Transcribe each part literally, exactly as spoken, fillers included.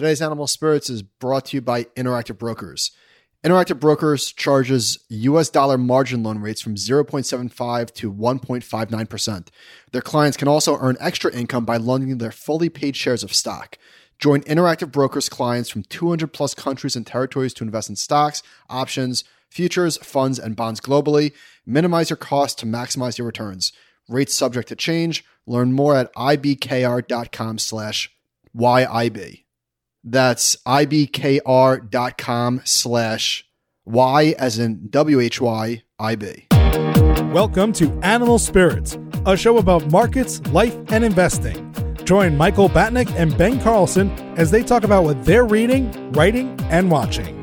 Today's Animal Spirits is brought to you by Interactive Brokers. Interactive Brokers charges U S dollar margin loan rates from zero point seven five to one point five nine percent. Their clients can also earn extra income by lending their fully paid shares of stock. Join Interactive Brokers clients from two hundred plus countries and territories to invest in stocks, options, futures, funds, and bonds globally. Minimize your costs to maximize your returns. Rates subject to change. Learn more at I B K R dot com slash Y I B. That's I B K R dot com slash Y as in W H Y I B. Welcome to Animal Spirits, a show about markets, life, and investing. Join Michael Batnick and Ben Carlson as they talk about what they're reading, writing, and watching.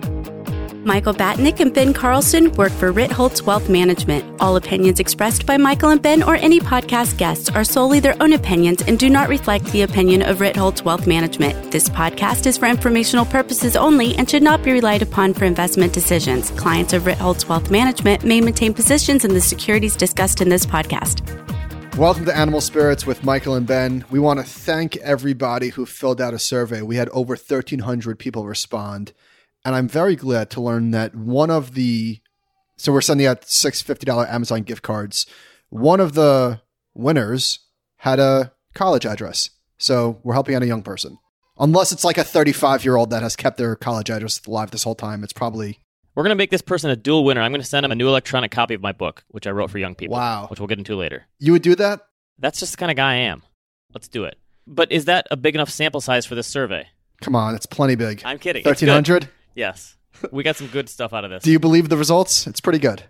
Michael Batnick and Ben Carlson work for Ritholtz Wealth Management. All opinions expressed by Michael and Ben or any podcast guests are solely their own opinions and do not reflect the opinion of Ritholtz Wealth Management. This podcast is for informational purposes only and should not be relied upon for investment decisions. Clients of Ritholtz Wealth Management may maintain positions in the securities discussed in this podcast. Welcome to Animal Spirits with Michael and Ben. We want to thank everybody who filled out a survey. We had over thirteen hundred people respond. And I'm very glad to learn that one of the, so we're sending out six fifty dollars Amazon gift cards. One of the winners had a college address. So we're helping out a young person. Unless it's like a thirty-five-year-old that has kept their college address alive this whole time. It's probably... We're going to make this person a dual winner. I'm going to send him a new electronic copy of my book, which I wrote for young people. Wow. Which we'll get into later. You would do that? That's just the kind of guy I am. Let's do it. But is that a big enough sample size for this survey? Come on, it's plenty big. I'm kidding. thirteen hundred? Yes. We got some good stuff out of this. Do you believe the results? It's pretty good.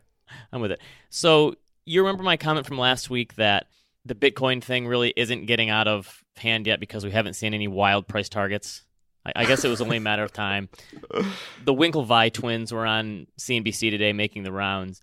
I'm with it. So you remember my comment from last week that the Bitcoin thing really isn't getting out of hand yet because we haven't seen any wild price targets? I, I guess it was only a matter of time. The Winklevi twins were on C N B C today making the rounds,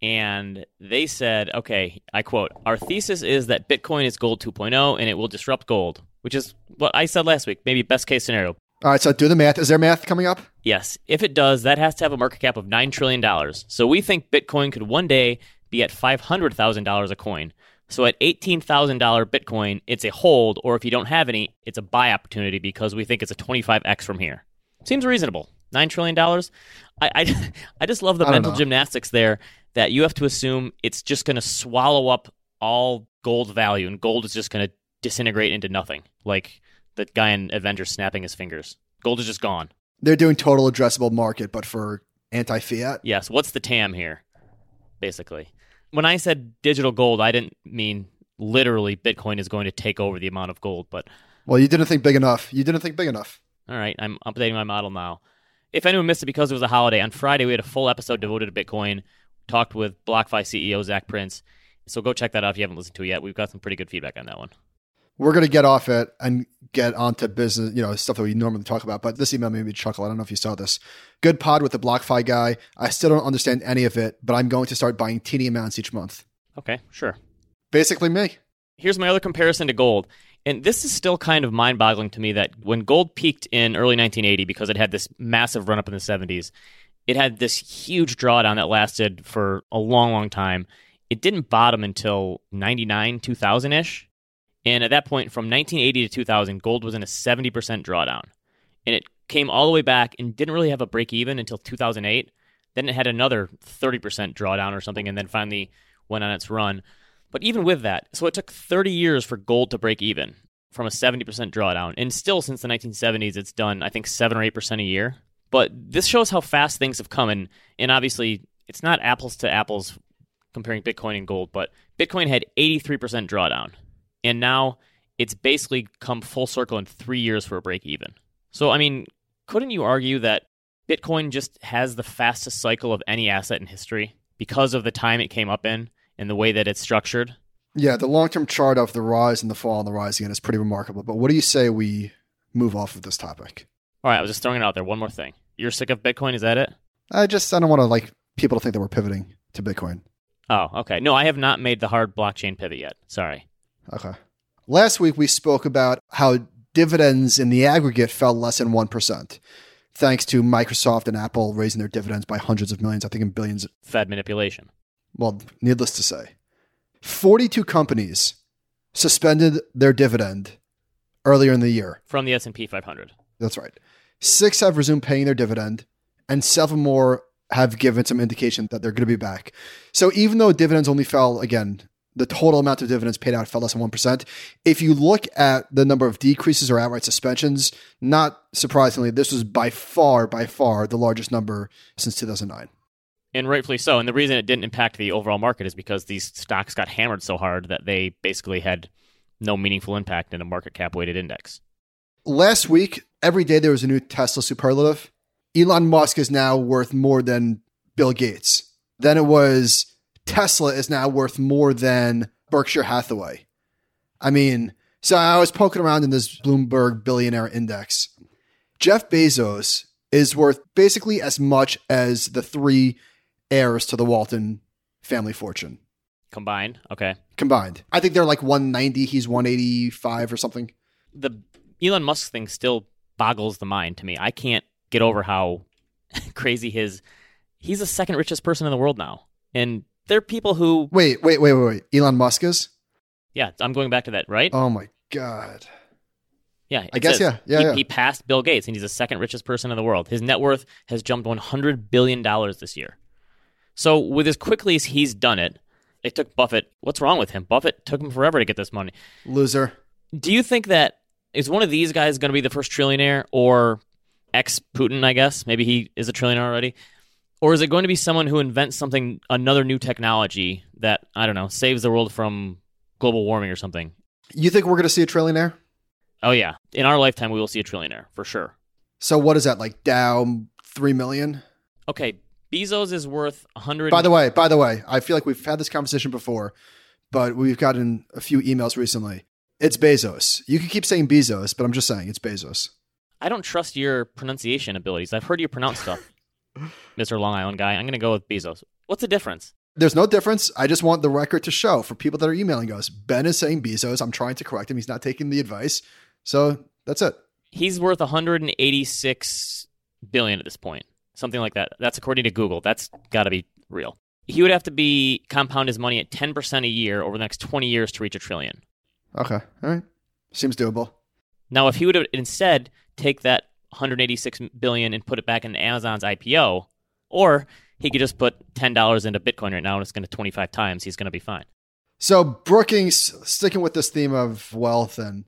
and they said, okay, I quote, "Our thesis is that Bitcoin is gold two point oh and it will disrupt gold," which is what I said last week, maybe best case scenario. All right, so do the math. Is there math coming up? Yes. If it does, that has to have a market cap of nine trillion dollars. So we think Bitcoin could one day be at five hundred thousand dollars a coin. So at eighteen thousand dollars Bitcoin, it's a hold, or if you don't have any, it's a buy opportunity because we think it's a twenty-five x from here. Seems reasonable. nine trillion dollars. I, I, I just love the mental know. gymnastics there that you have to assume it's just going to swallow up all gold value, and gold is just going to disintegrate into nothing. Like... that guy in Avengers snapping his fingers. Gold is just gone. They're doing total addressable market, but for anti-fiat? Yes. What's the T A M here, basically? When I said digital gold, I didn't mean literally Bitcoin is going to take over the amount of gold, but... Well, you didn't think big enough. You didn't think big enough. All right. I'm updating my model now. If anyone missed it because it was a holiday, on Friday we had a full episode devoted to Bitcoin, talked with BlockFi C E O Zach Prince. So go check that out if you haven't listened to it yet. We've got some pretty good feedback on that one. We're going to get off it and get onto business, you know, stuff that we normally talk about. But this email made me chuckle. I don't know if you saw this. Good pod with the BlockFi guy. I still don't understand any of it, but I'm going to start buying teeny amounts each month. Okay, sure. Basically me. Here's my other comparison to gold. And this is still kind of mind-boggling to me that when gold peaked in early nineteen eighty, because it had this massive run-up in the seventies, it had this huge drawdown that lasted for a long, long time. It didn't bottom until ninety-nine, two thousand-ish. And at that point, from nineteen eighty to two thousand, gold was in a seventy percent drawdown. And it came all the way back and didn't really have a break even until two thousand eight. Then it had another thirty percent drawdown or something, and then finally went on its run. But even with that, so it took thirty years for gold to break even from a seventy percent drawdown. And still, since the nineteen seventies, it's done, I think, seven or eight percent a year. But this shows how fast things have come. And, and obviously, it's not apples to apples comparing Bitcoin and gold, but Bitcoin had eighty-three percent drawdown. And now it's basically come full circle in three years for a break even. So, I mean, couldn't you argue that Bitcoin just has the fastest cycle of any asset in history because of the time it came up in and the way that it's structured? Yeah, the long-term chart of the rise and the fall and the rise again is pretty remarkable. But what do you say we move off of this topic? All right, I was just throwing it out there. One more thing. You're sick of Bitcoin? Is that it? I just, I don't want to like people to think that we're pivoting to Bitcoin. Oh, okay. No, I have not made the hard blockchain pivot yet. Sorry. Okay. Last week, we spoke about how dividends in the aggregate fell less than one percent, thanks to Microsoft and Apple raising their dividends by hundreds of millions, I think in billions. Fed manipulation. Well, needless to say. forty-two companies suspended their dividend earlier in the year. From the S and P five hundred. That's right. Six have resumed paying their dividend, and seven more have given some indication that they're going to be back. So even though dividends only fell, again, the total amount of dividends paid out fell less than one percent. If you look at the number of decreases or outright suspensions, not surprisingly, this was by far, by far the largest number since two thousand nine. And rightfully so. And the reason it didn't impact the overall market is because these stocks got hammered so hard that they basically had no meaningful impact in a market cap weighted index. Last week, every day there was a new Tesla superlative. Elon Musk is now worth more than Bill Gates. Then it was Tesla is now worth more than Berkshire Hathaway. I mean, so I was poking around in this Bloomberg billionaire index. Jeff Bezos is worth basically as much as the three heirs to the Walton family fortune. Combined? Okay. Combined. I think they're like one ninety. He's one eighty-five or something. The Elon Musk thing still boggles the mind to me. I can't get over how crazy his... He's the second richest person in the world now. And there are people who... Wait, wait, wait, wait, wait. Elon Musk is? Yeah, I'm going back to that, right? Oh my God. Yeah. I guess, yeah. Yeah, he, yeah. He passed Bill Gates, and he's the second richest person in the world. His net worth has jumped one hundred billion dollars this year. So with as quickly as he's done it, it took Buffett... What's wrong with him? Buffett took him forever to get this money. Loser. Do you think that... Is one of these guys going to be the first trillionaire, or ex-Putin, I guess? Maybe he is a trillionaire already. Or is it going to be someone who invents something, another new technology that, I don't know, saves the world from global warming or something? You think we're going to see a trillionaire? Oh, yeah. In our lifetime, we will see a trillionaire, for sure. So what is that, like Dow three million? Okay, Bezos is worth one hundred... By the way, by the way, I feel like we've had this conversation before, but we've gotten a few emails recently. It's Bezos. You can keep saying Bezos, but I'm just saying it's Bezos. I don't trust your pronunciation abilities. I've heard you pronounce stuff, Mister Long Island guy. I'm going to go with Bezos. What's the difference? There's no difference. I just want the record to show for people that are emailing us. Ben is saying Bezos. I'm trying to correct him. He's not taking the advice. So that's it. He's worth one hundred eighty-six billion dollars at this point. Something like that. That's according to Google. That's got to be real. He would have to be compound his money at ten percent a year over the next twenty years to reach a trillion. Okay. All right. Seems doable. Now, if he would have instead take that one hundred eighty-six billion dollars and put it back in Amazon's I P O, or he could just put ten dollars into Bitcoin right now and it's going to twenty-five times, he's going to be fine. So Brookings, sticking with this theme of wealth, and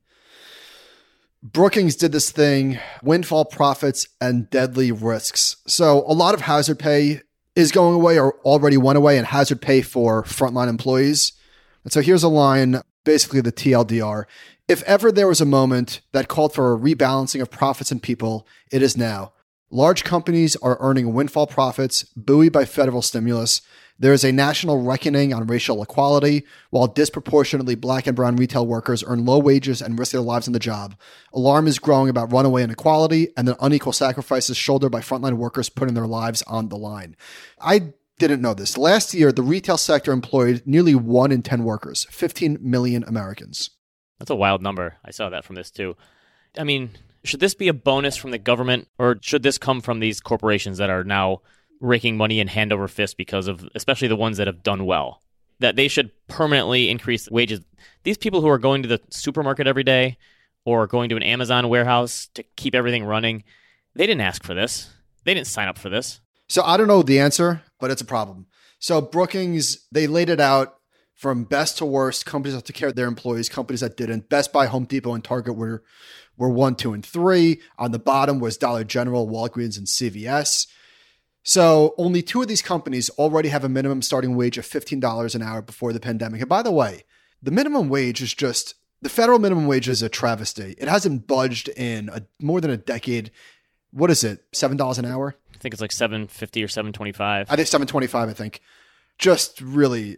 Brookings did this thing, windfall profits and deadly risks. So a lot of hazard pay is going away or already went away, and hazard pay for frontline employees. And so here's a line... Basically, the T L D R. If ever there was a moment that called for a rebalancing of profits and people, it is now. Large companies are earning windfall profits, buoyed by federal stimulus. There is a national reckoning on racial equality, while disproportionately black and brown retail workers earn low wages and risk their lives on the job. Alarm is growing about runaway inequality and the unequal sacrifices shouldered by frontline workers putting their lives on the line. I didn't know this. Last year, the retail sector employed nearly one in ten workers, fifteen million Americans. That's a wild number. I saw that from this too. I mean, should this be a bonus from the government, or should this come from these corporations that are now raking money in hand over fist because of, especially the ones that have done well, that they should permanently increase wages? These people who are going to the supermarket every day or going to an Amazon warehouse to keep everything running, they didn't ask for this. They didn't sign up for this. So I don't know the answer, but it's a problem. So Brookings, they laid it out from best to worst, companies that took care of their employees, companies that didn't. Best Buy, Home Depot, and Target were were one, two, and three. On the bottom was Dollar General, Walgreens, and C V S. So only two of these companies already have a minimum starting wage of fifteen dollars an hour before the pandemic. And by the way, the minimum wage is just, the federal minimum wage is a travesty. It hasn't budged in a, more than a decade. What is it, seven dollars an hour? I think it's like seven fifty or seven twenty-five. I think seven twenty-five, I think. Just really.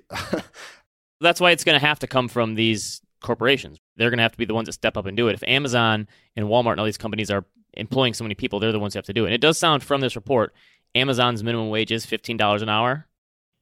That's why it's going to have to come from these corporations. They're going to have to be the ones that step up and do it. If Amazon and Walmart and all these companies are employing so many people, they're the ones who have to do it. And it does sound from this report, Amazon's minimum wage is fifteen dollars an hour.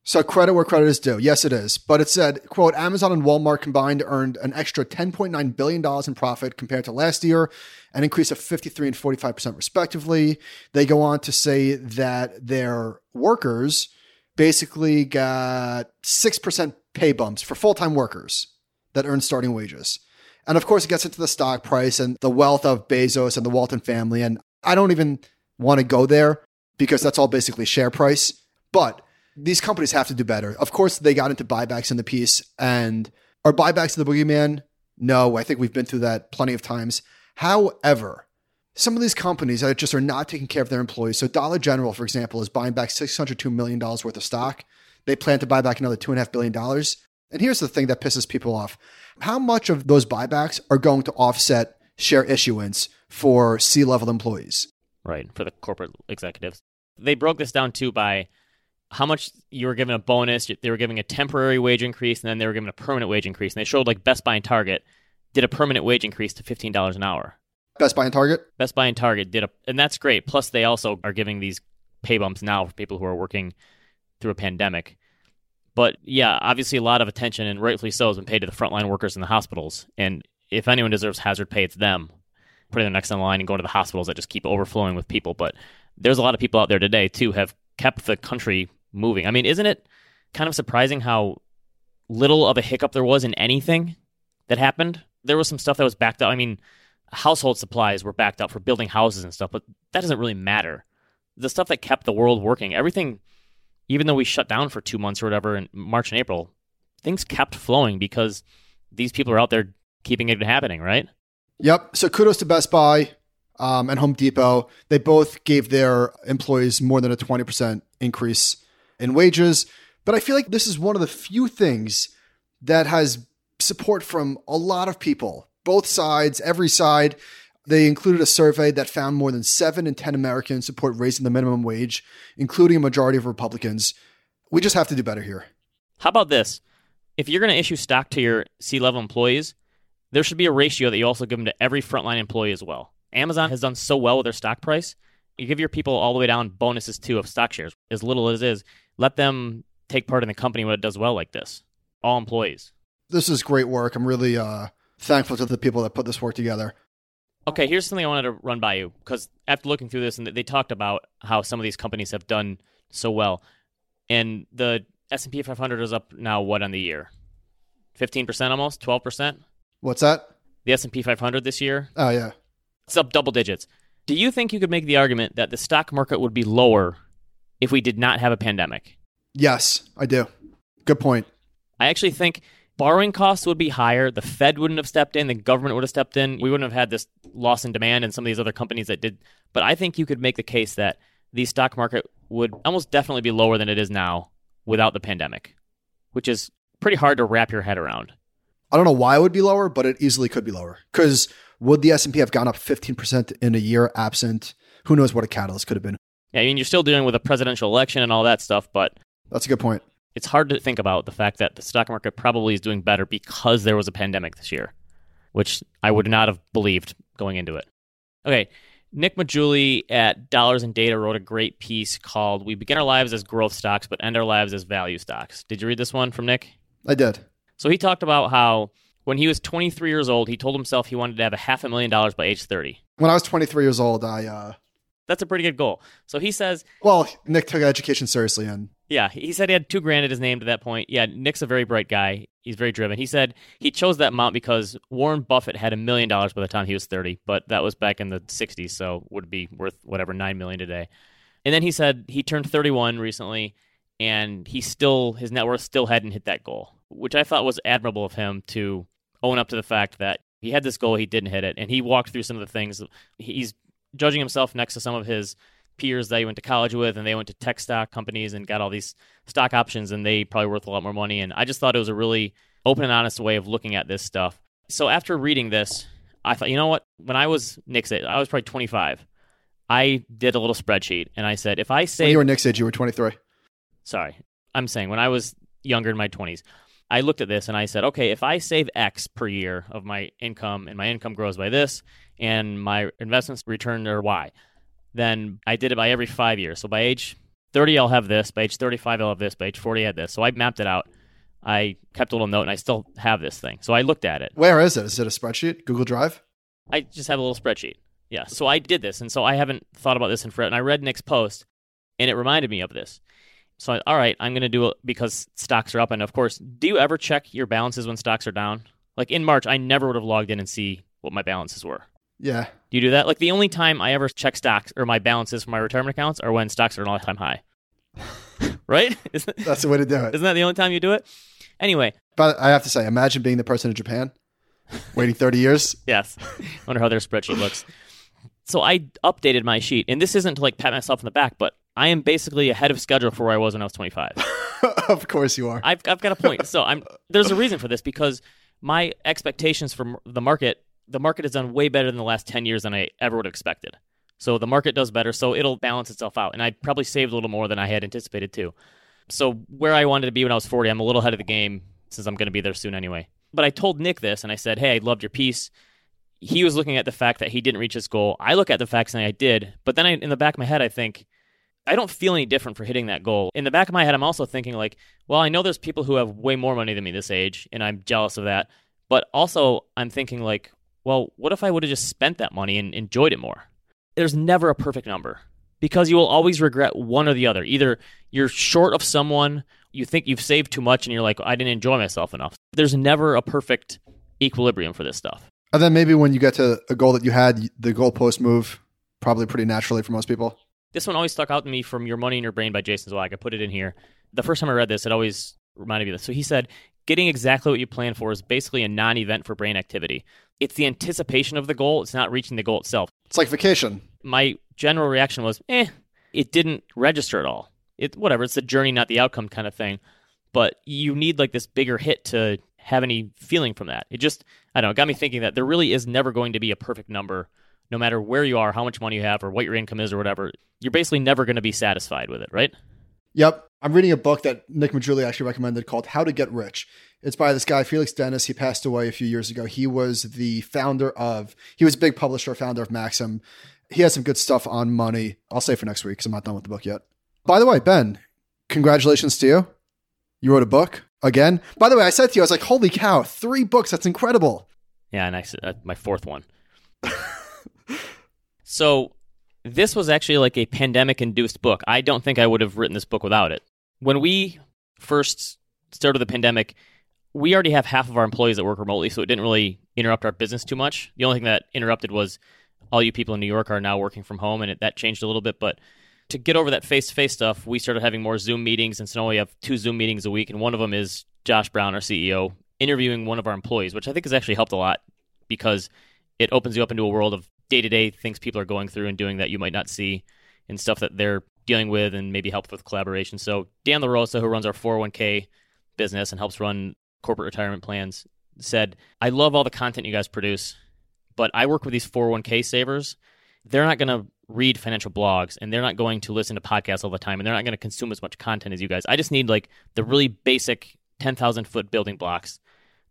So credit where credit is due. Yes, it is. But it said, quote, Amazon and Walmart combined earned an extra ten point nine billion dollars in profit compared to last year, an increase of fifty-three and forty-five percent respectively. They go on to say that their workers basically got six percent pay bumps for full-time workers that earn starting wages. And of course, it gets into the stock price and the wealth of Bezos and the Walton family. And I don't even want to go there because that's all basically share price. But these companies have to do better. Of course, they got into buybacks in the piece. And are buybacks the boogeyman? No, I think we've been through that plenty of times. However, some of these companies that just are not taking care of their employees. So Dollar General, for example, is buying back six hundred two million dollars worth of stock. They plan to buy back another two point five billion dollars. And here's the thing that pisses people off. How much of those buybacks are going to offset share issuance for C-level employees? Right, for the corporate executives. They broke this down too by how much you were given a bonus, they were giving a temporary wage increase, and then they were given a permanent wage increase. And they showed like Best Buy and Target did a permanent wage increase to fifteen dollars an hour. Best Buy and Target? Best Buy and Target did a, and that's great. Plus, they also are giving these pay bumps now for people who are working through a pandemic. But yeah, obviously a lot of attention, and rightfully so, has been paid to the frontline workers in the hospitals. And if anyone deserves hazard pay, it's them. Putting them next in line and going to the hospitals that just keep overflowing with people. But there's a lot of people out there today, too, have kept the country moving. I mean, isn't it kind of surprising how little of a hiccup there was in anything that happened? There was some stuff that was backed up. I mean, household supplies were backed up for building houses and stuff, but that doesn't really matter. The stuff that kept the world working, everything, even though we shut down for two months or whatever in March and April, things kept flowing because these people are out there keeping it happening, right? Yep. So kudos to Best Buy um, and Home Depot. They both gave their employees more than a twenty percent increase in wages. But I feel like this is one of the few things that has support from a lot of people. Both sides, every side. They included a survey that found more than seven in ten Americans support raising the minimum wage, including a majority of Republicans. We just have to do better here. How about this? If you're going to issue stock to your C-level employees, there should be a ratio that you also give them to every frontline employee as well. Amazon has done so well with their stock price. You give your people all the way down bonuses, too, of stock shares. As little as it is, let them take part in the company when it does well like this. All employees. This is great work. I'm really... Uh... thankful to the people that put this work together. Okay, here's something I wanted to run by you, because after looking through this, and they talked about how some of these companies have done so well, and the S and P five hundred is up now what on the year? fifteen percent almost? twelve percent? What's that? The S and P five hundred this year? Oh, yeah. It's up double digits. Do you think you could make the argument that the stock market would be lower if we did not have a pandemic? Yes, I do. Good point. I actually think... borrowing costs would be higher. The Fed wouldn't have stepped in. The government would have stepped in. We wouldn't have had this loss in demand and some of these other companies that did. But I think you could make the case that the stock market would almost definitely be lower than it is now without the pandemic, which is pretty hard to wrap your head around. I don't know why it would be lower, but it easily could be lower. Because would the S and P have gone up fifteen percent in a year absent? Who knows what a catalyst could have been? Yeah, I mean, you're still dealing with a presidential election and all that stuff, but... that's a good point. It's hard to think about the fact that the stock market probably is doing better because there was a pandemic this year, which I would not have believed going into it. Okay, Nick Majuli at Dollars and Data wrote a great piece called "We Begin Our Lives as Growth Stocks, But End Our Lives as Value Stocks." Did you read this one from Nick? I did. So he talked about how when he was twenty-three years old, he told himself he wanted to have a half a million dollars by age thirty. When I was twenty-three years old, I... uh... that's a pretty good goal. So he says... well, Nick took education seriously and... yeah, he said he had two grand at his name to that point. Yeah, Nick's a very bright guy. He's very driven. He said he chose that amount because Warren Buffett had a million dollars by the time he was thirty, but that was back in the sixties, so would be worth whatever, nine million dollars today. And then he said he turned thirty-one recently, and he still his net worth still hadn't hit that goal, which I thought was admirable of him to own up to the fact that he had this goal, he didn't hit it, and he walked through some of the things. He's judging himself next to some of his peers that he went to college with, and they went to tech stock companies and got all these stock options, and they probably worth a lot more money. And I just thought it was a really open and honest way of looking at this stuff. So after reading this, I thought, you know what? When I was Nick's age, I was probably twenty-five. I did a little spreadsheet, and I said, if I say... when you were Nick's age, you were twenty-three. Sorry. I'm saying when I was younger in my twenties, I looked at this and I said, okay, if I save X per year of my income, and my income grows by this, and my investments return their Y, then I did it by every five years. So by age thirty, I'll have this. By age thirty-five, I'll have this. By age forty, I had this. So I mapped it out. I kept a little note, and I still have this thing. So I looked at it. Where is it? Is it a spreadsheet? Google Drive? I just have a little spreadsheet. Yeah. So I did this. And so I haven't thought about this in forever. And I read Nick's post, and it reminded me of this. So I, all right, I'm going to do it because stocks are up. And of course, do you ever check your balances when stocks are down? Like in March, I never would have logged in and see what my balances were. Yeah. Do you do that? Like the only time I ever check stocks or my balances for my retirement accounts are when stocks are an all-time high. Right? Isn't, That's the way to do it. Isn't that the only time you do it? Anyway. But I have to say, imagine being the person in Japan, waiting thirty years. Yes. I wonder how their spreadsheet looks. So I updated my sheet. And this isn't to like pat myself on the back, but I am basically ahead of schedule for where I was when I was twenty-five. Of course you are. I've I've got a point. So I'm there's a reason for this, because my expectations for the market, the market has done way better in the last ten years than I ever would have expected. So the market does better, so it'll balance itself out. And I probably saved a little more than I had anticipated too. So where I wanted to be when I was forty, I'm a little ahead of the game since I'm going to be there soon anyway. But I told Nick this and I said, hey, I loved your piece. He was looking at the fact that he didn't reach his goal. I look at the facts and I did. But then I, in the back of my head, I think, I don't feel any different for hitting that goal. In the back of my head, I'm also thinking like, well, I know there's people who have way more money than me this age, and I'm jealous of that. But also I'm thinking like, well, what if I would have just spent that money and enjoyed it more? There's never a perfect number, because you will always regret one or the other. Either you're short of someone, you think you've saved too much, and you're like, I didn't enjoy myself enough. There's never a perfect equilibrium for this stuff. And then maybe when you get to a goal that you had, the goalpost move probably pretty naturally for most people. This one always stuck out to me from Your Money in Your Brain by Jason Zweig. I put it in here. The first time I read this, it always reminded me of this. So he said, getting exactly what you plan for is basically a non-event for brain activity. It's the anticipation of the goal. It's not reaching the goal itself. It's like vacation. My general reaction was, eh, it didn't register at all. It whatever, it's the journey, not the outcome kind of thing. But you need like this bigger hit to have any feeling from that. It just, I don't know, it got me thinking that there really is never going to be a perfect number, no matter where you are, how much money you have, or what your income is or whatever. You're basically never going to be satisfied with it, right? Yep. I'm reading a book that Nick Majuli actually recommended called How to Get Rich. It's by this guy, Felix Dennis. He passed away a few years ago. He was the founder of, he was a big publisher, founder of Maxim. He has some good stuff on money. I'll save for next week because I'm not done with the book yet. By the way, Ben, congratulations to you. You wrote a book again. By the way, I said to you, I was like, holy cow, three books. That's incredible. Yeah, and I said uh, my fourth one. So this was actually like a pandemic-induced book. I don't think I would have written this book without it. When we first started the pandemic, we already have half of our employees that work remotely, so it didn't really interrupt our business too much. The only thing that interrupted was all you people in New York are now working from home, and it, that changed a little bit. But to get over that face-to-face stuff, we started having more Zoom meetings, and so now we have two Zoom meetings a week, and one of them is Josh Brown, our C E O, interviewing one of our employees, which I think has actually helped a lot because it opens you up into a world of day-to-day things people are going through and doing that you might not see, and stuff that they're dealing with, and maybe help with collaboration. So Dan LaRosa, who runs our four oh one k business and helps run corporate retirement plans, said, I love all the content you guys produce, but I work with these four oh one k savers. They're not going to read financial blogs, and they're not going to listen to podcasts all the time, and they're not going to consume as much content as you guys. I just need like the really basic ten thousand foot building blocks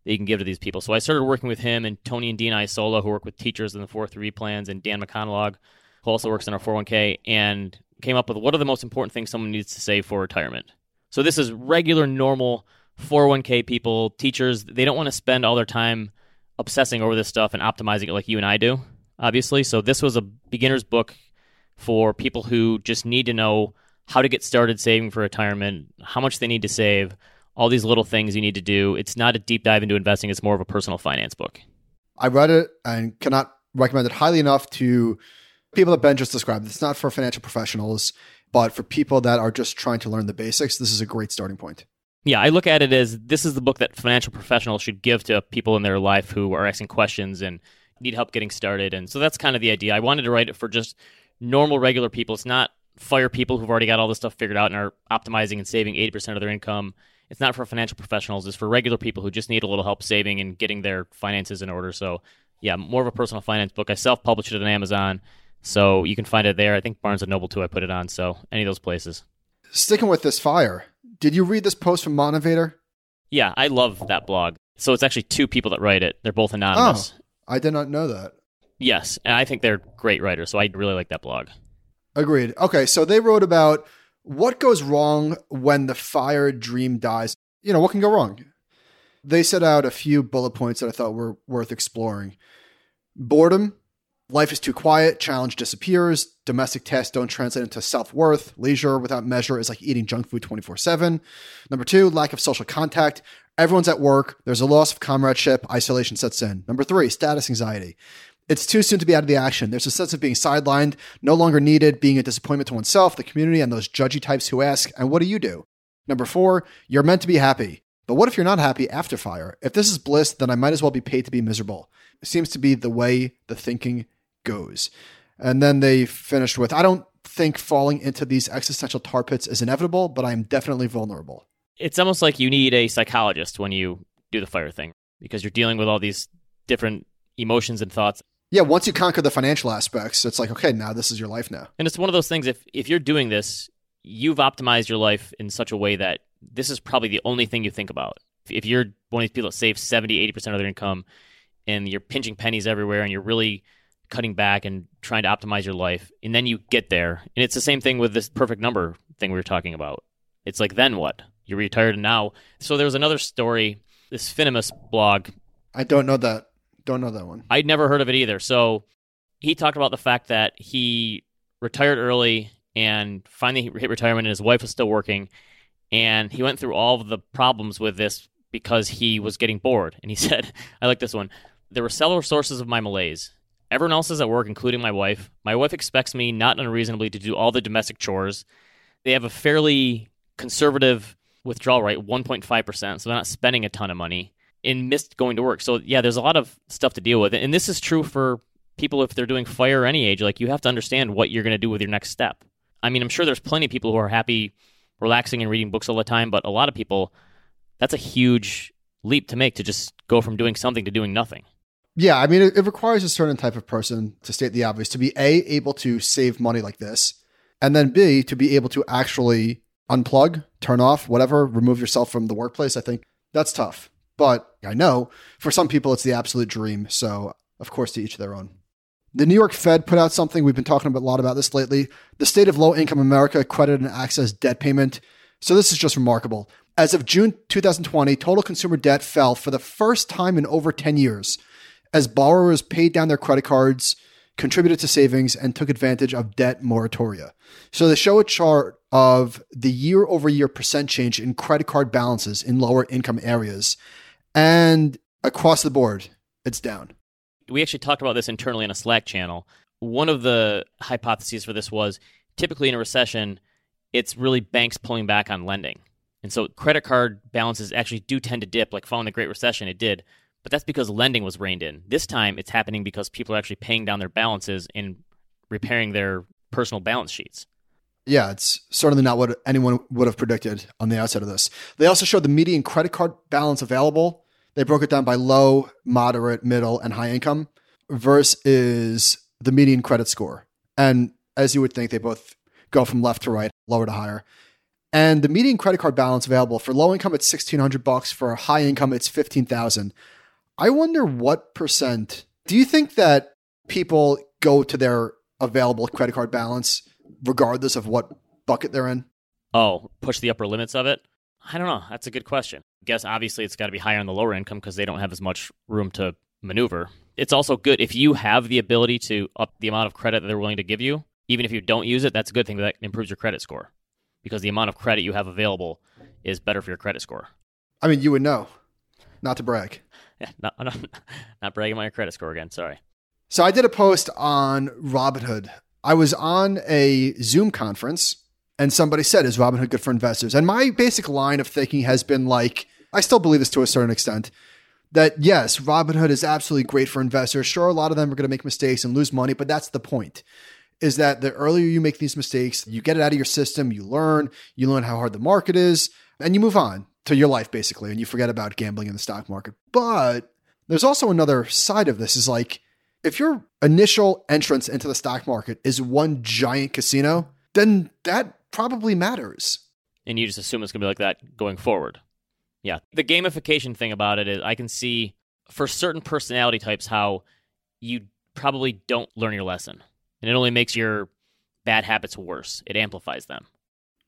that you can give to these people. So I started working with him and Tony and Dean Isola, who work with teachers in the four three plans, and Dan McConlog, who also works in our four oh one k, and came up with what are the most important things someone needs to save for retirement. So this is regular, normal four oh one k people, teachers. They don't want to spend all their time obsessing over this stuff and optimizing it like you and I do, obviously. So this was a beginner's book for people who just need to know how to get started saving for retirement, how much they need to save, all these little things you need to do. It's not a deep dive into investing. It's more of a personal finance book. I read it and cannot recommend it highly enough to people that Ben just described. It's not for financial professionals, but for people that are just trying to learn the basics, this is a great starting point. Yeah, I look at it as this is the book that financial professionals should give to people in their life who are asking questions and need help getting started. And so that's kind of the idea. I wanted to write it for just normal, regular people. It's not FIRE people who've already got all this stuff figured out and are optimizing and saving eighty percent of their income. It's not for financial professionals. It's for regular people who just need a little help saving and getting their finances in order. So yeah, more of a personal finance book. I self-published it on Amazon, so you can find it there. I think Barnes and Noble too, I put it on. So any of those places. Sticking with this FIRE, did you read this post from Motivator? Yeah, I love that blog. So it's actually two people that write it. They're both anonymous. Oh, I did not know that. Yes, and I think they're great writers. So I really like that blog. Agreed. Okay, so they wrote about what goes wrong when the FIRE dream dies? You know, what can go wrong? They set out a few bullet points that I thought were worth exploring. Boredom, Life is too quiet. Challenge disappears. Domestic tasks don't translate into self-worth. Leisure without measure is like eating junk food twenty-four seven. Number two, lack of social contact. Everyone's at work. There's a loss of comradeship. Isolation sets in. Number three, status anxiety. It's too soon to be out of the action. There's a sense of being sidelined, no longer needed, being a disappointment to oneself, the community, and those judgy types who ask, and what do you do? Number four, you're meant to be happy. But what if you're not happy after FIRE? If this is bliss, then I might as well be paid to be miserable. It seems to be the way the thinking goes. And then they finished with, I don't think falling into these existential tar pits is inevitable, but I am definitely vulnerable. It's almost like you need a psychologist when you do the FIRE thing, because you're dealing with all these different emotions and thoughts. Yeah, once you conquer the financial aspects, it's like, okay, now this is your life now. And it's one of those things, if if you're doing this, you've optimized your life in such a way that this is probably the only thing you think about. If you're one of these people that saves seventy, eighty percent of their income and you're pinching pennies everywhere and you're really cutting back and trying to optimize your life, and then you get there. And it's the same thing with this perfect number thing we were talking about. It's like, then what? You're retired now. So there was another story, this Finimus blog. I don't know that. Don't know that one. I'd never heard of it either. So he talked about the fact that he retired early and finally he hit retirement and his wife was still working. And he went through all of the problems with this because he was getting bored. And he said, I like this one. There were several sources of my malaise. Everyone else is at work, including my wife. My wife expects me, not unreasonably, to do all the domestic chores. They have a fairly conservative withdrawal rate, one point five percent. So they're not spending a ton of money. And missed going to work. So yeah, there's a lot of stuff to deal with. And this is true for people if they're doing FIRE any age. Like, you have to understand what you're going to do with your next step. I mean, I'm sure there's plenty of people who are happy relaxing and reading books all the time, but a lot of people, that's a huge leap to make, to just go from doing something to doing nothing. Yeah, I mean, it, it requires a certain type of person, to state the obvious, to be A, able to save money like this, and then B, to be able to actually unplug, turn off, whatever, remove yourself from the workplace. I think that's tough. But I know for some people, it's the absolute dream. So of course, to each their own. The New York Fed put out something. We've been talking a lot about this lately. The State of Low Income America Credit and Access Debt Payment. So this is just remarkable. As of June two thousand twenty, total consumer debt fell for the first time in over ten years as borrowers paid down their credit cards, contributed to savings, and took advantage of debt moratoria. So they show a chart of the year-over-year percent change in credit card balances in lower income areas. And across the board, it's down. We actually talked about this internally in a Slack channel. One of the hypotheses for this was, typically in a recession, it's really banks pulling back on lending. And so credit card balances actually do tend to dip, like following the Great Recession, it did. But that's because lending was reined in. This time, it's happening because people are actually paying down their balances and repairing their personal balance sheets. Yeah, it's certainly not what anyone would have predicted on the outset of this. They also showed the median credit card balance available. They broke it down by low, moderate, middle, and high income versus the median credit score. And as you would think, they both go from left to right, lower to higher. And the median credit card balance available for low income, it's sixteen hundred bucks. For high income, it's fifteen thousand. I wonder what percent. Do you think that people go to their available credit card balance regardless of what bucket they're in? Oh, push the upper limits of it? I don't know. That's a good question. I guess obviously it's got to be higher on the lower income because they don't have as much room to maneuver. It's also good if you have the ability to up the amount of credit that they're willing to give you. Even if you don't use it, that's a good thing. That improves your credit score because the amount of credit you have available is better for your credit score. I mean, you would know. Not to brag. Yeah, not, not, not bragging on your credit score again. Sorry. So I did a post on Robinhood. I was on a Zoom conference and somebody said, is Robinhood good for investors? And my basic line of thinking has been like, I still believe this to a certain extent, that yes, Robinhood is absolutely great for investors. Sure, a lot of them are going to make mistakes and lose money, but that's the point, is that the earlier you make these mistakes, you get it out of your system, you learn, you learn how hard the market is, and you move on to your life basically, and you forget about gambling in the stock market. But there's also another side of this is like, if your initial entrance into the stock market is one giant casino, then that probably matters. And you just assume it's going to be like that going forward. Yeah. The gamification thing about it is I can see for certain personality types how you probably don't learn your lesson. And it only makes your bad habits worse. It amplifies them.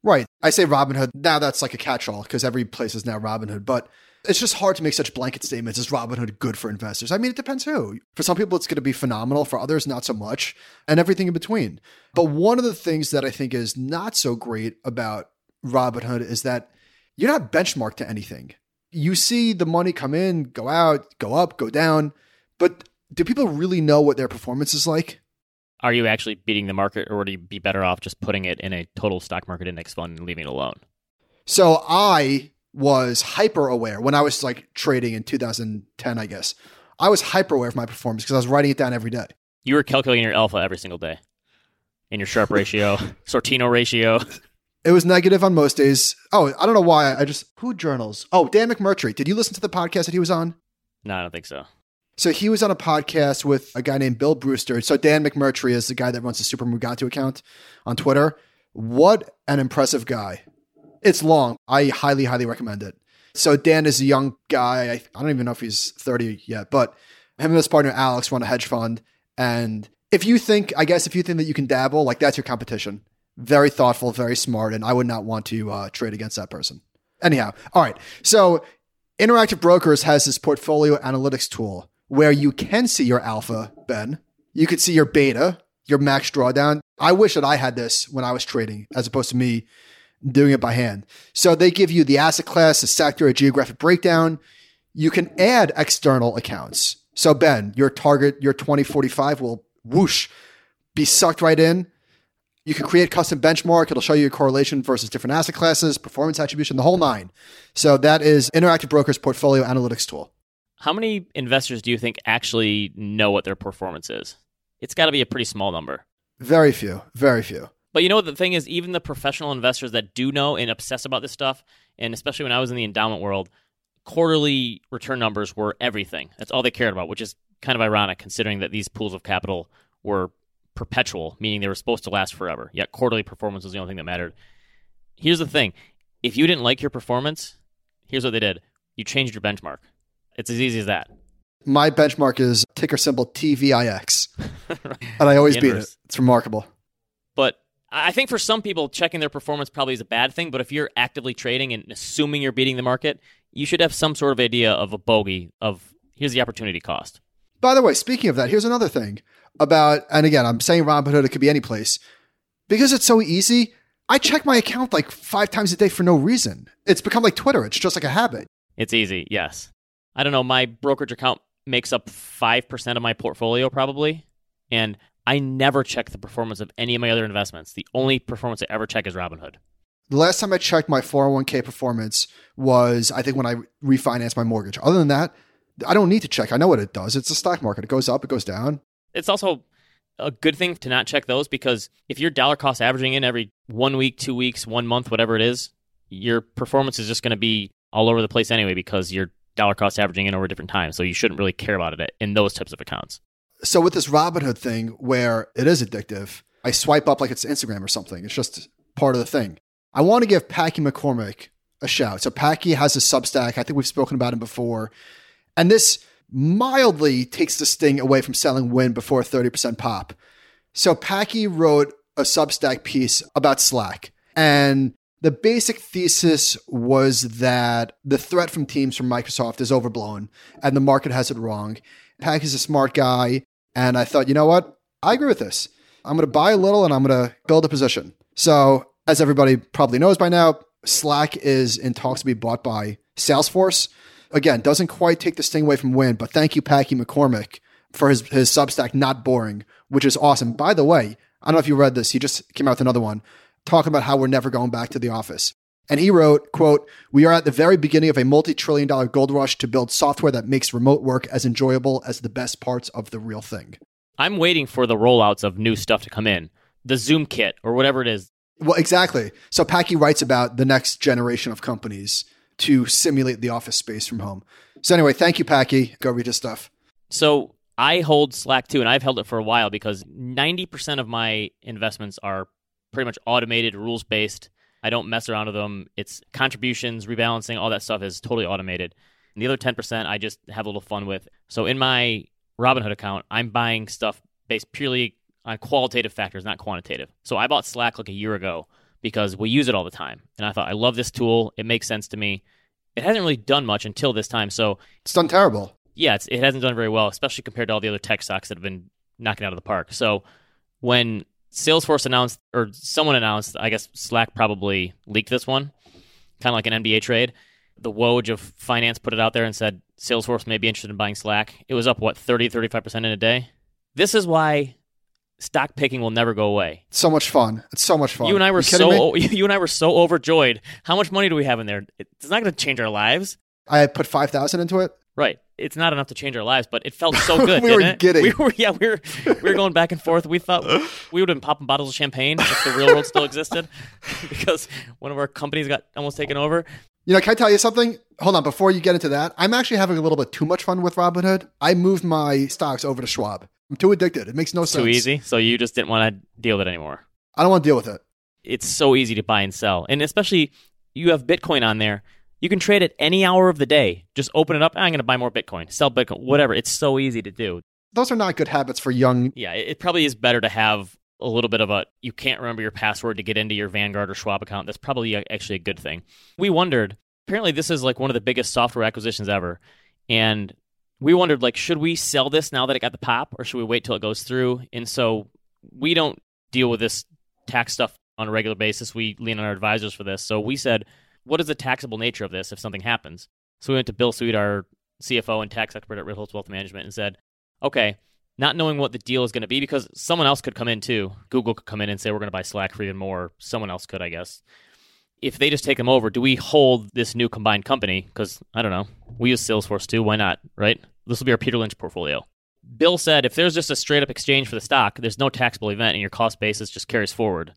Right. I say Robinhood. Now that's like a catch-all because every place is now Robinhood. But It's just hard to make such blanket statements. Is Robinhood good for investors? I mean, it depends who. For some people, it's going to be phenomenal. For others, not so much, and everything in between. But one of the things that I think is not so great about Robinhood is that you're not benchmarked to anything. You see the money come in, go out, go up, go down. But do people really know what their performance is like? Are you actually beating the market, or would you be better off just putting it in a total stock market index fund and leaving it alone? So I was hyper aware when I was like trading in two thousand ten, I guess. I was hyper aware of my performance because I was writing it down every day. You were calculating your alpha every single day and your Sharpe ratio, Sortino ratio. It was negative on most days. Oh, I don't know why. I just, who journals? Oh, Dan McMurtry. Did you listen to the podcast that he was on? No, I don't think so. So he was on a podcast with a guy named Bill Brewster. So Dan McMurtry is the guy that runs the Super Mugatu account on Twitter. What an impressive guy. It's long. I highly, highly recommend it. So Dan is a young guy. I, I don't even know if he's thirty yet, but him and his partner, Alex, run a hedge fund. And if you think, I guess, if you think that you can dabble, like that's your competition. Very thoughtful, very smart. And I would not want to uh, trade against that person. Anyhow. All right. So Interactive Brokers has this portfolio analytics tool where you can see your alpha, Ben. You could see your beta, your max drawdown. I wish that I had this when I was trading as opposed to me doing it by hand. So they give you the asset class, the sector, a geographic breakdown. You can add external accounts. So Ben, your target, your twenty forty-five will whoosh, be sucked right in. You can create custom benchmark. It'll show you a correlation versus different asset classes, performance attribution, the whole nine. So that is Interactive Brokers' portfolio analytics tool. How many investors do you think actually know what their performance is? It's got to be a pretty small number. Very few, very few. But you know what the thing is, even the professional investors that do know and obsess about this stuff, and especially when I was in the endowment world, quarterly return numbers were everything. That's all they cared about, which is kind of ironic considering that these pools of capital were perpetual, meaning they were supposed to last forever, yet quarterly performance was the only thing that mattered. Here's the thing. If you didn't like your performance, here's what they did. You changed your benchmark. It's as easy as that. My benchmark is ticker symbol T V I X, right. And I always beat it. It's remarkable. But I think for some people, checking their performance probably is a bad thing, but if you're actively trading and assuming you're beating the market, you should have some sort of idea of a bogey of here's the opportunity cost. By the way, speaking of that, here's another thing about, and again, I'm saying Robinhood, it could be any place. Because it's so easy, I check my account like five times a day for no reason. It's become like Twitter. It's just like a habit. It's easy, yes. I don't know, my brokerage account makes up five percent of my portfolio probably, and I never check the performance of any of my other investments. The only performance I ever check is Robinhood. The last time I checked my four oh one k performance was, I think, when I refinanced my mortgage. Other than that, I don't need to check. I know what it does. It's the stock market. It goes up, it goes down. It's also a good thing to not check those because if you're dollar cost averaging in every one week, two weeks, one month, whatever it is, your performance is just going to be all over the place anyway because you're dollar cost averaging in over different times. So you shouldn't really care about it in those types of accounts. So with this Robinhood thing where it is addictive, I swipe up like it's Instagram or something. It's just part of the thing. I want to give Packy McCormick a shout. So Packy has a Substack. I think we've spoken about him before. And this mildly takes the sting away from selling wind before a thirty percent pop. So Packy wrote a Substack piece about Slack. And the basic thesis was that the threat from teams from Microsoft is overblown and the market has it wrong. Packy's a smart guy. And I thought, you know what? I agree with this. I'm going to buy a little and I'm going to build a position. So as everybody probably knows by now, Slack is in talks to be bought by Salesforce. Again, doesn't quite take the sting away from Wynn, but thank you, Packy McCormick, for his, his Substack, Not Boring, which is awesome. By the way, I don't know if you read this. He just came out with another one talking about how we're never going back to the office. And he wrote, quote, "We are at the very beginning of a multi-trillion dollar gold rush to build software that makes remote work as enjoyable as the best parts of the real thing." I'm waiting for the rollouts of new stuff to come in. The Zoom kit or whatever it is. Well, exactly. So Packy writes about the next generation of companies to simulate the office space from home. So anyway, thank you, Packy. Go read his stuff. So I hold Slack too, and I've held it for a while because ninety percent of my investments are pretty much automated, rules-based. I don't mess around with them. It's contributions, rebalancing, all that stuff is totally automated. And the other ten percent I just have a little fun with. So in my Robinhood account, I'm buying stuff based purely on qualitative factors, not quantitative. So I bought Slack like a year ago because we use it all the time. And I thought, I love this tool. It makes sense to me. it hasn't really done much until this time. So it's done terrible. Yeah, it's, it hasn't done very well, especially compared to all the other tech stocks that have been knocking out of the park. So when Salesforce announced, or someone announced, I guess Slack probably leaked this one, kind of like an N B A trade. The Woj of finance put it out there and said Salesforce may be interested in buying Slack. It was up, what, thirty, thirty-five percent in a day? This is why stock picking will never go away. It's so much fun. It's so much fun. You and I were so me? you and I were so overjoyed. How much money do we have in there? It's not going to change our lives. I put five thousand into it. Right. It's not enough to change our lives, but it felt so good. we didn't were it? Giddy. We were, yeah, we were, we were going back and forth. We thought we would have been popping bottles of champagne if the real world still existed, because one of our companies got almost taken over. You know, can I tell you something? Hold on. Before you get into that, I'm actually having a little bit too much fun with Robinhood. I moved my stocks over to Schwab. I'm too addicted. It makes no sense. Too easy? So you just didn't want to deal with it anymore? I don't want to deal with it. It's so easy to buy and sell. And especially, you have Bitcoin on there. You can trade at any hour of the day. Just open it up. I'm going to buy more Bitcoin, sell Bitcoin, whatever. It's so easy to do. Those are not good habits for young. Yeah, it probably is better to have a little bit of a, you can't remember your password to get into your Vanguard or Schwab account. That's probably actually a good thing. We wondered, apparently this is like one of the biggest software acquisitions ever. And we wondered, like, should we sell this now that it got the pop, or should we wait till it goes through? And so we don't deal with this tax stuff on a regular basis. We lean on our advisors for this. So we said, what is the taxable nature of this if something happens? So we went to Bill Sweet, our C F O and tax expert at Ritholtz Wealth Management, and said, okay, not knowing what the deal is going to be, because someone else could come in too. Google could come in and say, we're going to buy Slack for even more. Someone else could, I guess. If they just take them over, do we hold this new combined company? Because, I don't know, we use Salesforce too. Why not, right? This will be our Peter Lynch portfolio. Bill said, if there's just a straight-up exchange for the stock, there's no taxable event, and your cost basis just carries forward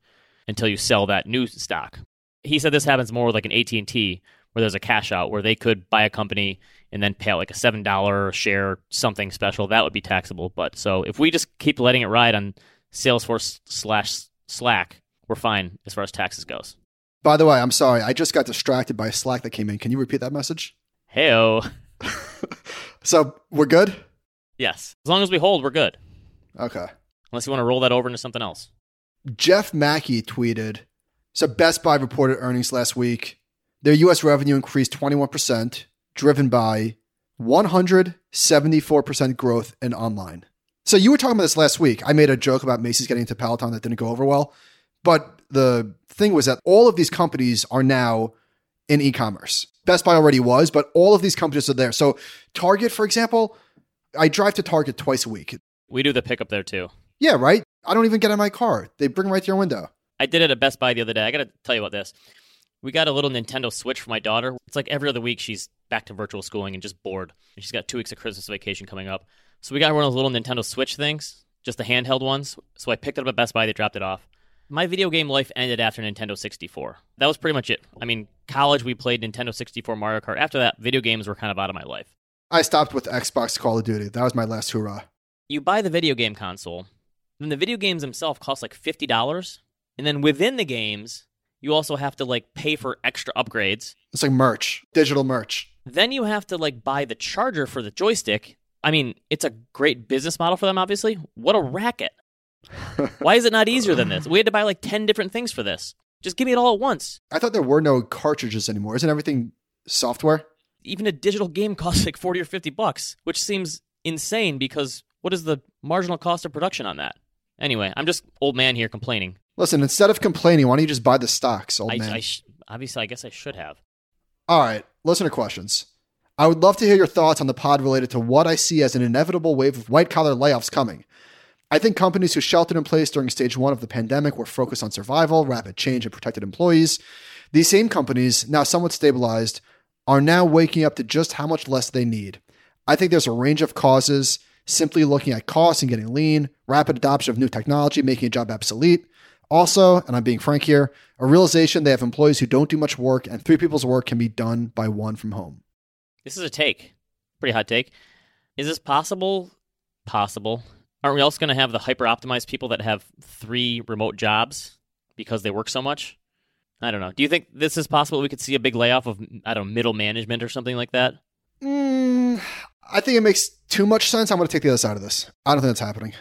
until you sell that new stock. He said this happens more like an A T and T, where there's a cash out, where they could buy a company and then pay out like a seven dollars share or something special. That would be taxable. But so if we just keep letting it ride on Salesforce slash Slack, we're fine as far as taxes goes. By the way, I'm sorry. I just got distracted by a Slack that came in. Can you repeat that message? Hey-o. So we're good? Yes. As long as we hold, we're good. Okay. Unless you want to roll that over into something else. Jeff Mackey tweeted, so Best Buy reported earnings last week. Their U S revenue increased twenty-one percent, driven by one hundred seventy-four percent growth in online. So you were talking about this last week. I made a joke about Macy's getting into Peloton that didn't go over well. But the thing was that all of these companies are now in e-commerce. Best Buy already was, but all of these companies are there. So Target, for example, I drive to Target twice a week. We do the pickup there too. Yeah, right? I don't even get in my car. They bring right to your window. I did it at Best Buy the other day. I got to tell you about this. We got a little Nintendo Switch for my daughter. It's like every other week she's back to virtual schooling and just bored. And she's got two weeks of Christmas vacation coming up. So we got one of those little Nintendo Switch things, just the handheld ones. So I picked it up at Best Buy. They dropped it off. My video game life ended after Nintendo sixty-four. That was pretty much it. I mean, college, we played Nintendo sixty-four, Mario Kart. After that, video games were kind of out of my life. I stopped with Xbox Call of Duty. That was my last hurrah. You buy the video game console, and the video games themselves cost like fifty dollars. And then within the games, you also have to like pay for extra upgrades. It's like merch, digital merch. Then you have to like buy the charger for the joystick. I mean, it's a great business model for them, obviously. What a racket. Why is it not easier than this? We had to buy like ten different things for this. Just give me it all at once. I thought there were no cartridges anymore. Isn't everything software? Even a digital game costs like forty or fifty bucks, which seems insane because what is the marginal cost of production on that? Anyway, I'm just old man here complaining. Listen, instead of complaining, why don't you just buy the stocks, old I, man? I sh- obviously, I guess I should have. All right, listener questions. I would love to hear your thoughts on the pod related to what I see as an inevitable wave of white-collar layoffs coming. I think companies who sheltered in place during stage one of the pandemic were focused on survival, rapid change, and protected employees. These same companies, now somewhat stabilized, are now waking up to just how much less they need. I think there's a range of causes, simply looking at costs and getting lean, rapid adoption of new technology, making a job obsolete. Also, and I'm being frank here, a realization they have employees who don't do much work and three people's work can be done by one from home. This is a take. Pretty hot take. Is this possible? Possible. Aren't we also going to have the hyper-optimized people that have three remote jobs because they work so much? I don't know. Do you think this is possible? We could see a big layoff of, I don't know, middle management or something like that? Mm, I think it makes too much sense. I'm going to take the other side of this. I don't think that's happening.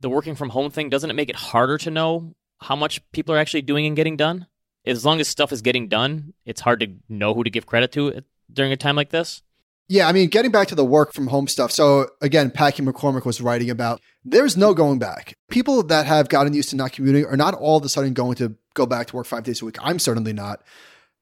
The working from home thing, doesn't it make it harder to know how much people are actually doing and getting done? As long as stuff is getting done, it's hard to know who to give credit to. during a time like this? Yeah, I mean, getting back to the work from home stuff. So again, Packy McCormick was writing about, there's no going back. People that have gotten used to not commuting are not all of a sudden going to go back to work five days a week. I'm certainly not.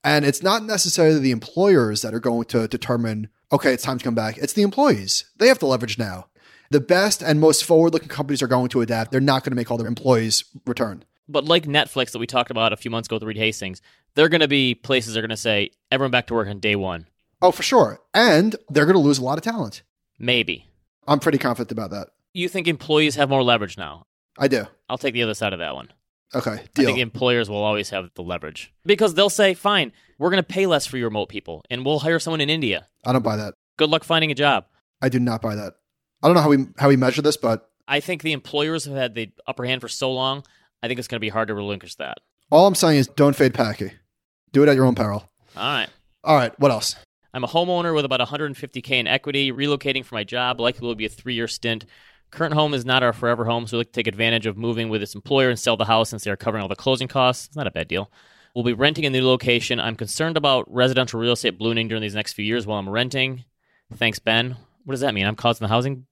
And it's not necessarily the employers that are going to determine, okay, it's time to come back. It's the employees. They have to leverage now. The best and most forward-looking companies are going to adapt. They're not going to make all their employees return. But like Netflix that we talked about a few months ago with Reed Hastings, they're going to be places that are going to say, everyone back to work on day one. Oh, for sure. And they're going to lose a lot of talent. Maybe. I'm pretty confident about that. You think employees have more leverage now? I do. I'll take the other side of that one. Okay, deal. I think employers will always have the leverage because they'll say, fine, we're going to pay less for your remote people and we'll hire someone in India. I don't buy that. Good luck finding a job. I do not buy that. I don't know how we how we measure this, but... I think the employers have had the upper hand for so long, I think it's going to be hard to relinquish that. All I'm saying is don't fade Packy. Do it at your own peril. All right. All right, what else? I'm a homeowner with about one hundred fifty thousand dollars in equity, relocating for my job, likely will be a three-year stint. Current home is not our forever home, so we like to take advantage of moving with its employer and sell the house since they are covering all the closing costs. It's not a bad deal. We'll be renting in the new location. I'm concerned about residential real estate ballooning during these next few years while I'm renting. Thanks, Ben. What does that mean? I'm causing the housing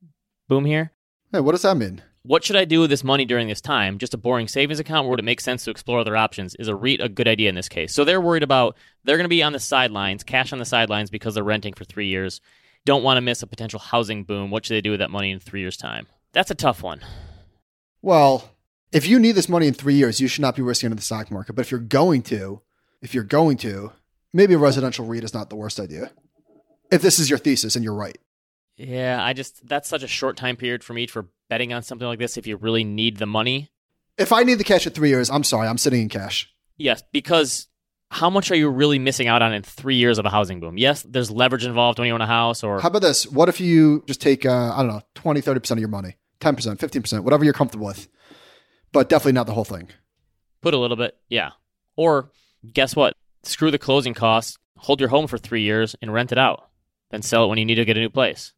boom here? Hey, what does that mean? What should I do with this money during this time? Just a boring savings account, or would it make sense to explore other options? Is a REIT a good idea in this case? So they're worried about, they're going to be on the sidelines, cash on the sidelines because they're renting for three years. Don't want to miss a potential housing boom. What should they do with that money in three years' time? That's a tough one. Well, if you need this money in three years, you should not be risking it in the stock market. But if you're going to, if you're going to, maybe a residential REIT is not the worst idea. If this is your thesis and you're right. Yeah, I just, that's such a short time period for me for betting on something like this if you really need the money. If I need the cash in three years, I'm sorry, I'm sitting in cash. Yes, because how much are you really missing out on in three years of a housing boom? Yes, there's leverage involved when you own a house or... How about this? What if you just take, uh, I don't know, twenty, thirty percent of your money, ten percent, fifteen percent, whatever you're comfortable with, but definitely not the whole thing. Put a little bit, yeah. Or guess what? Screw the closing costs, hold your home for three years and rent it out, then sell it when you need to get a new place.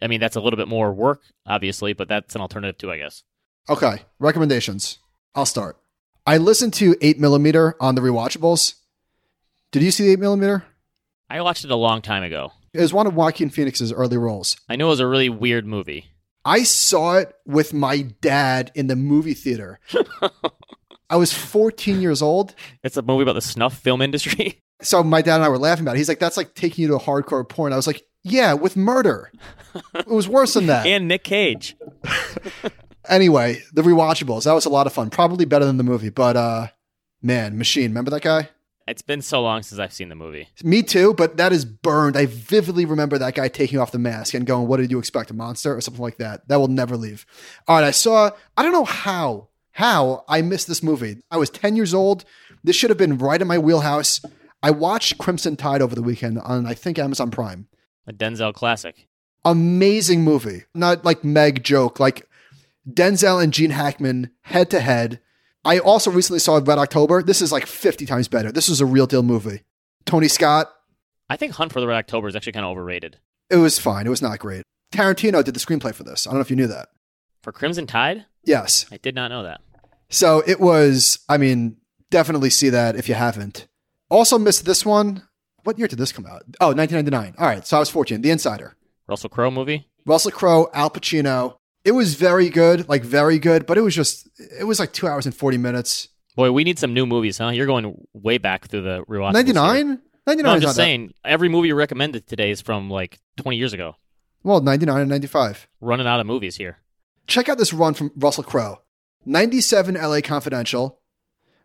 I mean, that's a little bit more work, obviously, but that's an alternative too, I guess. Okay. Recommendations. I'll start. I listened to eight millimeter on the Rewatchables. Did you see the eight millimeter? I watched it a long time ago. It was one of Joaquin Phoenix's early roles. I know it was a really weird movie. I saw it with my dad in the movie theater. I was fourteen years old. It's a movie about the snuff film industry. So my dad and I were laughing about it. He's like, that's like taking you to a hardcore porn. I was like, yeah, with murder. It was worse than that. And Nick Cage. Anyway, the Rewatchables. That was a lot of fun. Probably better than the movie. But uh, man, Machine. Remember that guy? It's been so long since I've seen the movie. Me too, but that is burned. I vividly remember that guy taking off the mask and going, what did you expect, a monster or something like that? That will never leave. All right, I saw, I don't know how, how I missed this movie. I was ten years old. This should have been right in my wheelhouse. I watched Crimson Tide over the weekend on, I think, Amazon Prime. A Denzel classic. Amazing movie. Not like Meg joke, like Denzel and Gene Hackman head to head. I also recently saw Red October. This is like fifty times better. This is a real deal movie. Tony Scott. I think Hunt for the Red October is actually kind of overrated. It was fine. It was not great. Tarantino did the screenplay for this. I don't know if you knew that. For Crimson Tide? Yes. I did not know that. So it was, I mean, definitely see that if you haven't. Also missed this one. What year did this come out? Oh, nineteen ninety-nine. All right. So I was fourteen. The Insider. Russell Crowe movie? Russell Crowe, Al Pacino. It was very good, like very good, but it was just, it was like two hours and forty minutes. Boy, we need some new movies, huh? You're going way back through the Rewatchables. ninety-nine? ninety-nine no, I'm just saying, that. Every movie you recommended today is from like twenty years ago. Well, ninety-nine and ninety-five. Running out of movies here. Check out this run from Russell Crowe. ninety-seven L A Confidential,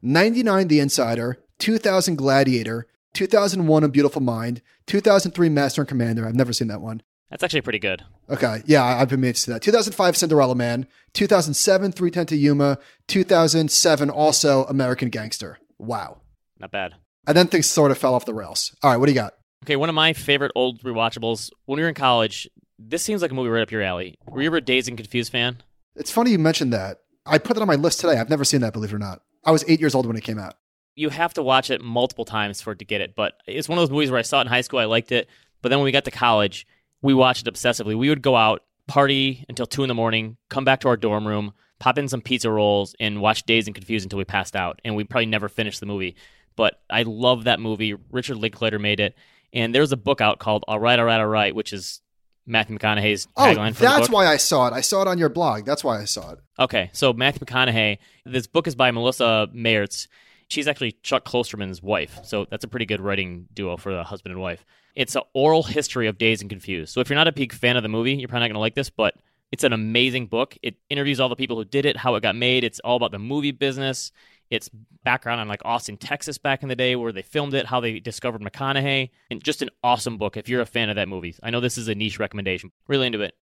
ninety-nine The Insider, two thousand Gladiator, two thousand one A Beautiful Mind, two thousand three Master and Commander. I've never seen that one. That's actually pretty good. Okay. Yeah, I've been made to see that. two thousand five Cinderella Man, two thousand seven three ten to Yuma, two thousand seven also American Gangster. Wow. Not bad. And then things sort of fell off the rails. All right, what do you got? Okay, one of my favorite old Rewatchables. When we were in college, this seems like a movie right up your alley. Were you ever a Dazed and Confused fan? It's funny you mentioned that. I put it on my list today. I've never seen that, believe it or not. I was eight years old when it came out. You have to watch it multiple times for it to get it, but it's one of those movies where I saw it in high school, I liked it, but then when we got to college, we watched it obsessively. We would go out, party until two in the morning, come back to our dorm room, pop in some pizza rolls, and watch Dazed and Confused until we passed out, and we probably never finished the movie, but I love that movie. Richard Linklater made it, And there's a book out called All Right, All Right, All Right, which is Matthew McConaughey's tagline oh, for the book. That's why I saw it. I saw it on your blog. That's why I saw it. Okay. So Matthew McConaughey, this book is by Melissa Mayertz. She's actually Chuck Klosterman's wife. So that's a pretty good writing duo for the husband and wife. It's an oral history of Dazed and Confused. So if you're not a big fan of the movie, you're probably not going to like this, but it's an amazing book. It interviews all the people who did it, how it got made. It's all about the movie business. It's background on like Austin, Texas back in the day where they filmed it, how they discovered McConaughey. And just an awesome book if you're a fan of that movie. I know this is a niche recommendation. Really into it.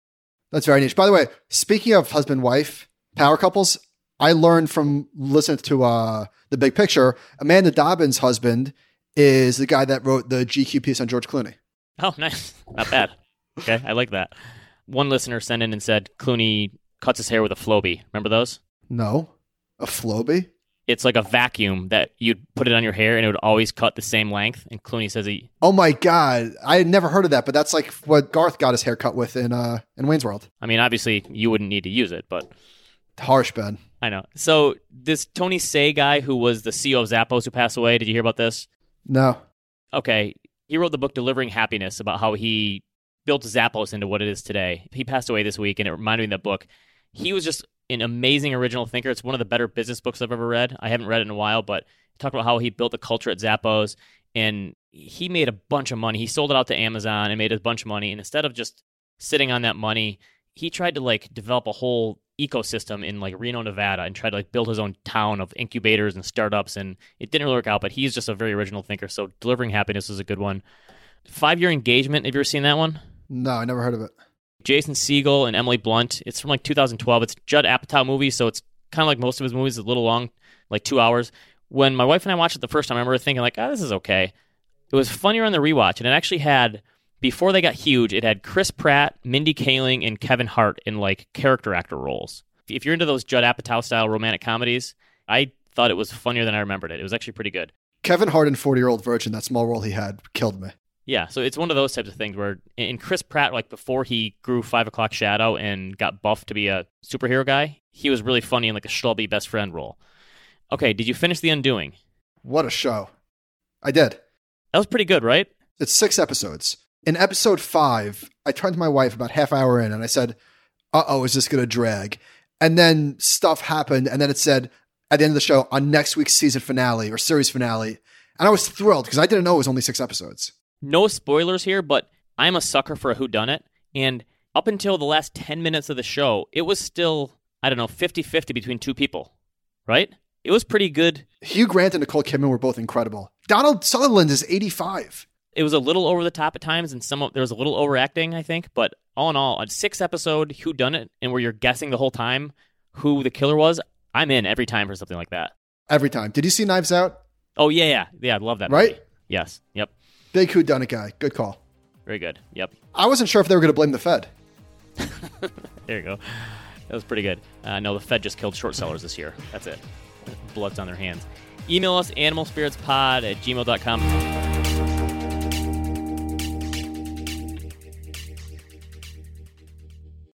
That's very niche. By the way, speaking of husband-wife power couples, I learned from listening to uh, The Big Picture, Amanda Dobbins' husband is the guy that wrote the G Q piece on George Clooney. Oh, nice. Not bad. Okay, I like that. One listener sent in and said Clooney cuts his hair with a Flowbee. Remember those? No. A Flowbee? It's like a vacuum that you'd put it on your hair and it would always cut the same length. And Clooney says he... Oh my God. I had never heard of that, but that's like what Garth got his hair cut with in, uh, in Wayne's World. I mean, obviously you wouldn't need to use it, but... Harsh, Ben. I know. So this Tony Hsieh guy who was the C E O of Zappos who passed away, did you hear about this? No. Okay. He wrote the book Delivering Happiness about how he built Zappos into what it is today. He passed away this week and it reminded me of that book. He was just... an amazing original thinker. It's one of the better business books I've ever read. I haven't read it in a while, but talk about how he built the culture at Zappos and he made a bunch of money. He sold it out to Amazon and made a bunch of money. And instead of just sitting on that money, he tried to like develop a whole ecosystem in like Reno, Nevada and tried to like build his own town of incubators and startups. And it didn't really work out, but he's just a very original thinker. So Delivering Happiness is a good one. Five-Year Engagement. Have you ever seen that one? No, I never heard of it. Jason Segel and Emily Blunt. It's from like two thousand twelve. It's a Judd Apatow movie, so it's kind of like most of his movies, a little long, like two hours. When my wife and I watched it the first time, I remember thinking like, oh, this is okay. It was funnier on the rewatch, and it actually had, before they got huge, it had Chris Pratt, Mindy Kaling, and Kevin Hart in like character actor roles. If you're into those Judd Apatow-style romantic comedies, I thought it was funnier than I remembered it. It was actually pretty good. Kevin Hart in forty-Year-Old Virgin, that small role he had, killed me. Yeah, so it's one of those types of things where, and Chris Pratt, like before he grew Five O'Clock Shadow and got buffed to be a superhero guy, he was really funny in like a schlubby best friend role. Okay, did you finish The Undoing? What a show. I did. That was pretty good, right? It's six episodes. In episode five, I turned to my wife about half hour in and I said, uh-oh, is this going to drag? And then stuff happened and then it said, at the end of the show, on next week's season finale or series finale. And I was thrilled because I didn't know it was only six episodes. No spoilers here, but I'm a sucker for a whodunit. And up until the last ten minutes of the show, it was still, I don't know, fifty-fifty between two people, right? It was pretty good. Hugh Grant and Nicole Kidman were both incredible. Donald Sutherland is eighty-five. It was a little over the top at times, and some there was a little overacting, I think. But all in all, a six-episode whodunit, and where you're guessing the whole time who the killer was, I'm in every time for something like that. Every time. Did you see Knives Out? Oh, yeah, yeah. Yeah, I love that movie. Right? Yes. Yep. Big whodunit guy. Good call. Very good. Yep. I wasn't sure if they were going to blame the Fed. There you go. That was pretty good. Uh, no, the Fed just killed short sellers this year. That's it. Blood's on their hands. Email us, animalspiritspod at gmail dot com.